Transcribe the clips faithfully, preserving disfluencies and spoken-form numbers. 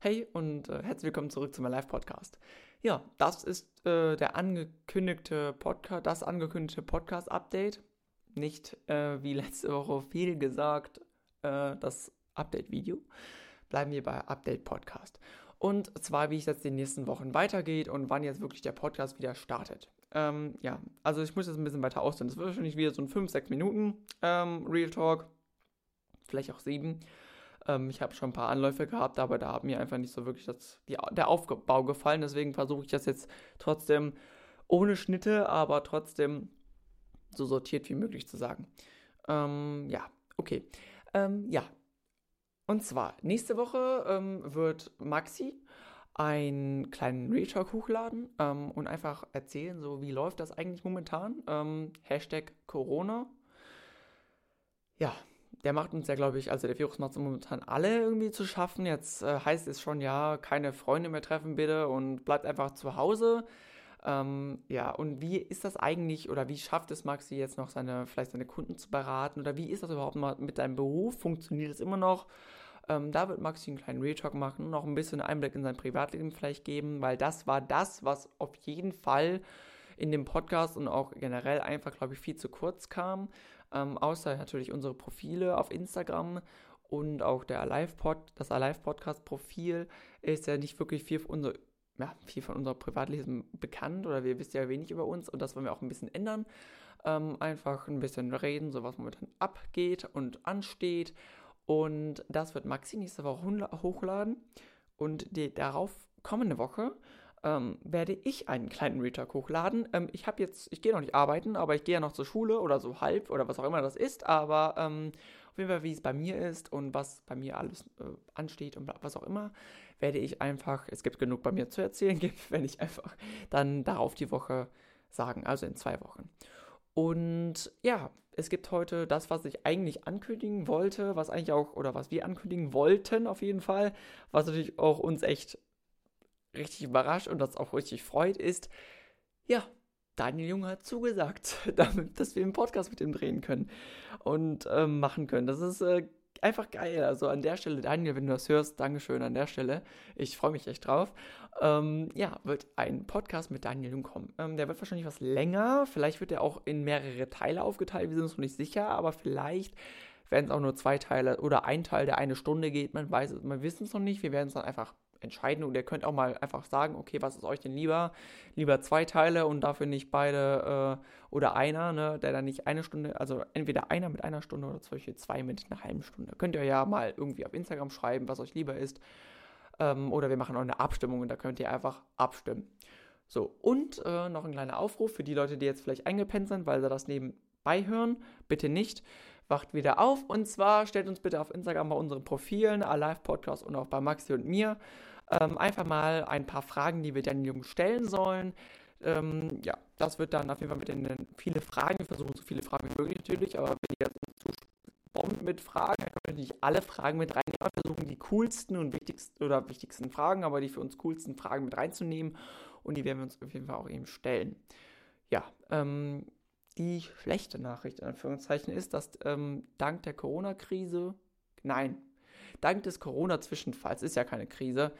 Hey und äh, herzlich willkommen zurück zum Alive-Podcast. Ja, das ist äh, der angekündigte Podcast, das angekündigte Podcast-Update. Nicht, äh, wie letzte Woche viel gesagt, äh, das Update-Video. Bleiben wir bei Update-Podcast. Und zwar, wie es jetzt die nächsten Wochen weitergeht und wann jetzt wirklich der Podcast wieder startet. Ähm, ja, also ich muss jetzt ein bisschen weiter ausdehnen. Es wird wahrscheinlich wieder so ein fünf, sechs Minuten ähm, Real Talk, vielleicht auch sieben. Ich habe schon ein paar Anläufe gehabt, aber da hat mir einfach nicht so wirklich das, die, der Aufbau gefallen. Deswegen versuche ich das jetzt trotzdem ohne Schnitte, aber trotzdem so sortiert wie möglich zu sagen. Ähm, ja, okay. Ähm, ja, und zwar nächste Woche ähm, wird Maxi einen kleinen Retalk hochladen ähm, und einfach erzählen, so wie läuft das eigentlich momentan. Ähm, Hashtag Corona. Ja. Der macht uns ja, glaube ich, also der Virus macht es momentan alle irgendwie zu schaffen. Jetzt äh, heißt es schon, ja, keine Freunde mehr treffen bitte und bleibt einfach zu Hause. Ähm, ja, und wie ist das eigentlich oder wie schafft es Maxi jetzt noch, seine vielleicht seine Kunden zu beraten oder wie ist das überhaupt mal mit seinem Beruf? Funktioniert es immer noch? Ähm, da wird Maxi einen kleinen Retalk machen und noch ein bisschen Einblick in sein Privatleben vielleicht geben, weil das war das, was auf jeden Fall in dem Podcast und auch generell einfach, glaube ich, viel zu kurz kam. Ähm, außer natürlich unsere Profile auf Instagram und auch der Alive-Pod, das Alive-Podcast-Profil ist ja nicht wirklich viel von, unser, ja, viel von unserem Privatleben bekannt oder wir wissen ja wenig über uns und das wollen wir auch ein bisschen ändern. Ähm, einfach ein bisschen reden, so was momentan abgeht und ansteht und das wird Maxi nächste Woche hochladen und die darauf kommende Woche Ähm, werde ich einen kleinen Retalk hochladen. Ähm, ich habe jetzt, ich gehe noch nicht arbeiten, aber ich gehe ja noch zur Schule oder so halb oder was auch immer das ist, aber ähm, auf jeden Fall, wie es bei mir ist und was bei mir alles äh, ansteht und was auch immer, werde ich einfach, es gibt genug bei mir zu erzählen, werde ich einfach dann darauf die Woche sagen, also in zwei Wochen. Und ja, es gibt heute das, was ich eigentlich ankündigen wollte, was eigentlich auch, oder was wir ankündigen wollten auf jeden Fall, was natürlich auch uns echt richtig überrascht und das auch richtig freut, ist, ja, Daniel Jung hat zugesagt, damit, dass wir einen Podcast mit ihm drehen können und ähm, machen können. Das ist äh, einfach geil. Also an der Stelle, Daniel, wenn du das hörst, Dankeschön an der Stelle. Ich freue mich echt drauf. Ähm, ja, wird ein Podcast mit Daniel Jung kommen. Ähm, der wird wahrscheinlich was länger. Vielleicht wird er auch in mehrere Teile aufgeteilt. Wir sind uns noch nicht sicher, aber vielleicht werden es auch nur zwei Teile oder ein Teil, der eine Stunde geht. Man weiß es, man wissen es noch nicht. Wir werden es dann einfach entscheiden und ihr könnt auch mal einfach sagen, okay, was ist euch denn lieber? Lieber zwei Teile und dafür nicht beide äh, oder einer, ne, der dann nicht eine Stunde, also entweder einer mit einer Stunde oder zum Beispiel zwei mit einer halben Stunde. Könnt ihr ja mal irgendwie auf Instagram schreiben, was euch lieber ist. Ähm, oder wir machen auch eine Abstimmung und da könnt ihr einfach abstimmen. So, und äh, noch ein kleiner Aufruf für die Leute, die jetzt vielleicht eingepennt sind, weil sie das nebenbei hören. Bitte nicht. Wacht wieder auf und zwar stellt uns bitte auf Instagram bei unseren Profilen, Alive-Podcast und auch bei Maxi und mir ähm, einfach mal ein paar Fragen, die wir Daniel Jung stellen sollen. Ähm, ja, das wird dann auf jeden Fall mit den viele Fragen, wir versuchen so viele Fragen wie möglich natürlich, aber wenn ihr jetzt zu bombt mit Fragen, dann können wir nicht alle Fragen mit reinnehmen, aber versuchen die coolsten und wichtigsten oder wichtigsten Fragen, aber die für uns coolsten Fragen mit reinzunehmen und die werden wir uns auf jeden Fall auch eben stellen. Ja, ähm, die schlechte Nachricht in Anführungszeichen ist, dass ähm, dank der Corona-Krise, nein, dank des Corona-Zwischenfalls, ist ja keine Krise,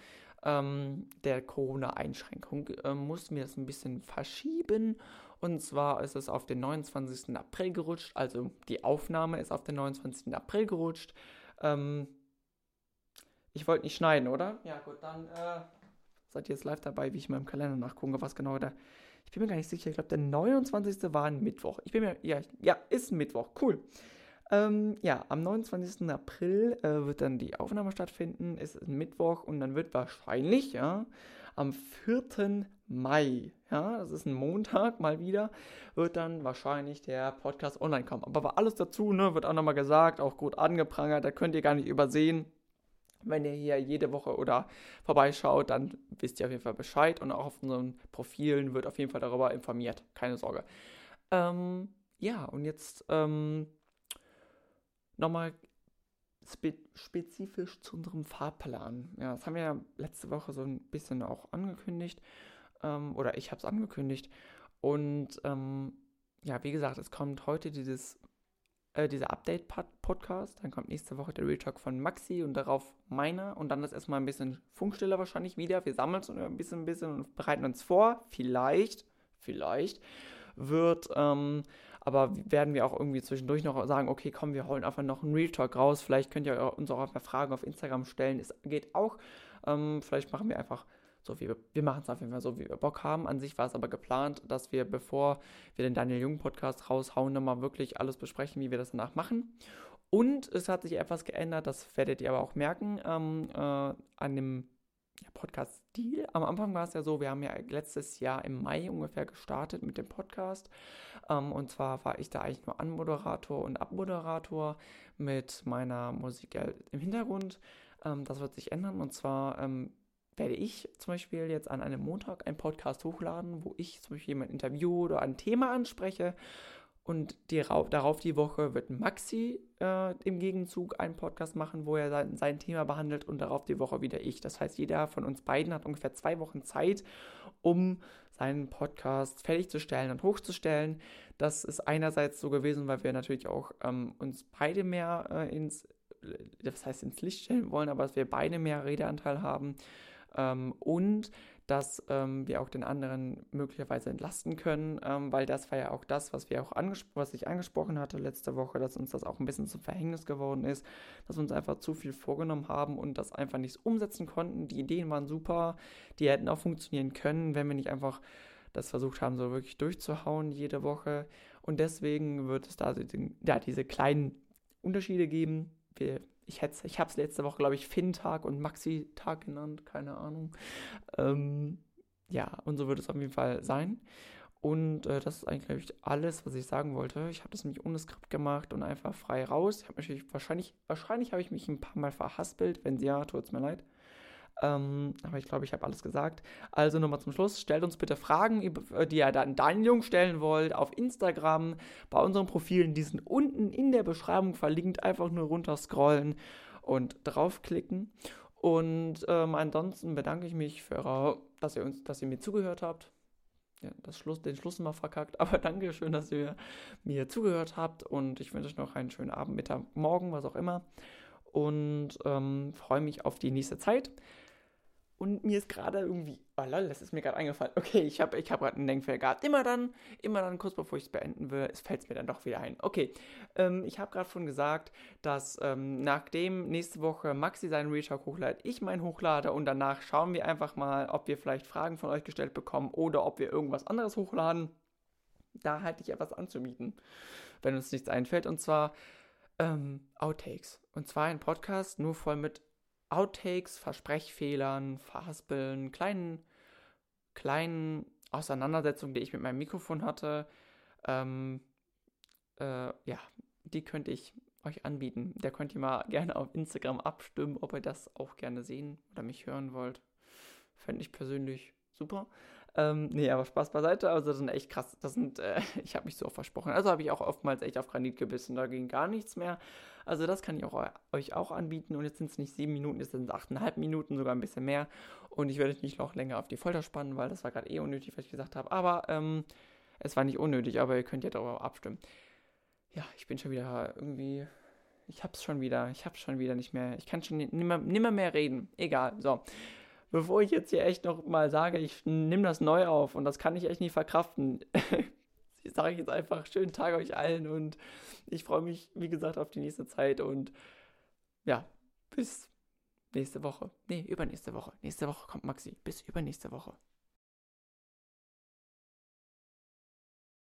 ähm, der Corona-Einschränkung äh, mussten wir das ein bisschen verschieben. Und zwar ist es auf den neunundzwanzigsten April gerutscht, also die Aufnahme ist auf den neunundzwanzigsten April gerutscht. Ähm, ich wollte nicht schneiden, oder? Ja gut, dann äh, seid ihr jetzt live dabei, wie ich in meinem Kalender nachgucke, was genau da... Ich bin mir gar nicht sicher, ich glaube, der neunundzwanzigste war ein Mittwoch. Ich bin mir, ja, ja ist ein Mittwoch, cool. Ähm, ja, am neunundzwanzigsten April äh, wird dann die Aufnahme stattfinden, ist ein Mittwoch und dann wird wahrscheinlich, ja, am vierten Mai, ja, das ist ein Montag mal wieder, wird dann wahrscheinlich der Podcast online kommen. Aber war alles dazu, ne, wird auch nochmal gesagt, auch gut angeprangert, da könnt ihr gar nicht übersehen. Wenn ihr hier jede Woche oder vorbeischaut, dann wisst ihr auf jeden Fall Bescheid und auch auf unseren Profilen wird auf jeden Fall darüber informiert. Keine Sorge. Ähm, ja, und jetzt ähm, nochmal spe- spezifisch zu unserem Fahrplan. Ja, das haben wir ja letzte Woche so ein bisschen auch angekündigt. Ähm, oder ich habe es angekündigt. Und ähm, ja, wie gesagt, es kommt heute dieses äh, dieser Update-Podcast. Dann kommt nächste Woche der Real Talk von Maxi und darauf meiner. Und dann ist erstmal ein bisschen Funkstille wahrscheinlich wieder. Wir sammeln es ein bisschen, ein bisschen und bereiten uns vor. Vielleicht, vielleicht wird, ähm, aber werden wir auch irgendwie zwischendurch noch sagen, okay, komm, wir holen einfach noch einen Real Talk raus. Vielleicht könnt ihr uns auch einfach Fragen auf Instagram stellen. Es geht auch. Ähm, vielleicht machen wir einfach so, wie wir, wir machen es auf jeden Fall so, wie wir Bock haben. An sich war es aber geplant, dass wir, bevor wir den Daniel Jung Podcast raushauen, nochmal wirklich alles besprechen, wie wir das danach machen. Und es hat sich etwas geändert, das werdet ihr aber auch merken, ähm, äh, an dem Podcast-Stil. Am Anfang war es ja so, wir haben ja letztes Jahr im Mai ungefähr gestartet mit dem Podcast. Ähm, und zwar war ich da eigentlich nur Anmoderator und Abmoderator mit meiner Musik im Hintergrund. Ähm, das wird sich ändern, und zwar ähm, werde ich zum Beispiel jetzt an einem Montag einen Podcast hochladen, wo ich zum Beispiel jemanden interviewe oder ein Thema anspreche, und die, darauf die Woche wird Maxi äh, im Gegenzug einen Podcast machen, wo er sein, sein Thema behandelt, und darauf die Woche wieder ich. Das heißt, jeder von uns beiden hat ungefähr zwei Wochen Zeit, um seinen Podcast fertigzustellen und hochzustellen. Das ist einerseits so gewesen, weil wir natürlich auch ähm, uns beide mehr äh, ins, das heißt ins Licht stellen wollen, aber dass wir beide mehr Redeanteil haben, Ähm, und dass ähm, wir auch den anderen möglicherweise entlasten können, ähm, weil das war ja auch das, was wir auch angesp- was ich angesprochen hatte letzte Woche, dass uns das auch ein bisschen zum Verhängnis geworden ist, dass wir uns einfach zu viel vorgenommen haben und das einfach nicht umsetzen konnten. Die Ideen waren super, die hätten auch funktionieren können, wenn wir nicht einfach das versucht haben, so wirklich durchzuhauen jede Woche. Und deswegen wird es da, da diese kleinen Unterschiede geben. Wir Ich, ich habe es letzte Woche, glaube ich, Finn-Tag und Maxi-Tag genannt, keine Ahnung. Ähm, ja, und so wird es auf jeden Fall sein. Und äh, das ist eigentlich, glaube ich, alles, was ich sagen wollte. Ich habe das nämlich ohne Skript gemacht und einfach frei raus. Ich habe natürlich, wahrscheinlich, wahrscheinlich habe ich mich ein paar Mal verhaspelt. Wenn ja, tut es mir leid. Ähm, aber ich glaube, ich habe alles gesagt. Also nochmal zum Schluss, stellt uns bitte Fragen, die ihr dann Daniel Jung stellen wollt, auf Instagram, bei unseren Profilen, die sind unten in der Beschreibung verlinkt, einfach nur runterscrollen und draufklicken. Und ähm, ansonsten bedanke ich mich für eure, dass ihr uns, dass ihr mir zugehört habt. Ja, das Schluss, den Schluss mal verkackt, aber danke schön, dass ihr mir zugehört habt, und ich wünsche euch noch einen schönen Abend, Mittag, Morgen, was auch immer, und ähm, freue mich auf die nächste Zeit. Und mir ist gerade irgendwie, oh lol, das ist mir gerade eingefallen. Okay, ich habe ich hab gerade einen Denkfehler gehabt. Immer dann, immer dann, kurz bevor ich es beenden will, es fällt mir dann doch wieder ein. Okay, ähm, ich habe gerade schon gesagt, dass ähm, nachdem nächste Woche Maxi seinen Real Talk hochlade, ich meinen hochlade, und danach schauen wir einfach mal, ob wir vielleicht Fragen von euch gestellt bekommen oder ob wir irgendwas anderes hochladen. Da halte ich etwas anzubieten, wenn uns nichts einfällt, und zwar ähm, Outtakes. Und zwar ein Podcast nur voll mit Outtakes, Versprechfehlern, Verhaspeln, kleinen, kleinen Auseinandersetzungen, die ich mit meinem Mikrofon hatte. Ähm, äh, ja, die könnte ich euch anbieten. Da könnt ihr mal gerne auf Instagram abstimmen, ob ihr das auch gerne sehen oder mich hören wollt. Fände ich persönlich super. Ähm, nee, aber Spaß beiseite. Also das sind echt krass. Das sind, äh, ich habe mich so oft versprochen. Also habe ich auch oftmals echt auf Granit gebissen. Da ging gar nichts mehr. Also das kann ich auch, euch auch anbieten. Und jetzt sind es nicht sieben Minuten, jetzt sind es achteinhalb Minuten, sogar ein bisschen mehr. Und ich werde euch nicht noch länger auf die Folter spannen, weil das war gerade eh unnötig, was ich gesagt habe. Aber ähm, es war nicht unnötig, aber ihr könnt ja darüber abstimmen. Ja, ich bin schon wieder irgendwie... Ich hab's schon wieder. Ich hab's schon wieder nicht mehr. Ich kann schon nimmer, nimmer mehr reden. Egal, so. Bevor ich jetzt hier echt noch mal sage, ich nehme das neu auf und das kann ich echt nicht verkraften, sage ich jetzt einfach, schönen Tag euch allen, und ich freue mich, wie gesagt, auf die nächste Zeit, und ja, bis nächste Woche. Nee, übernächste Woche. Nächste Woche kommt Maxi. Bis übernächste Woche.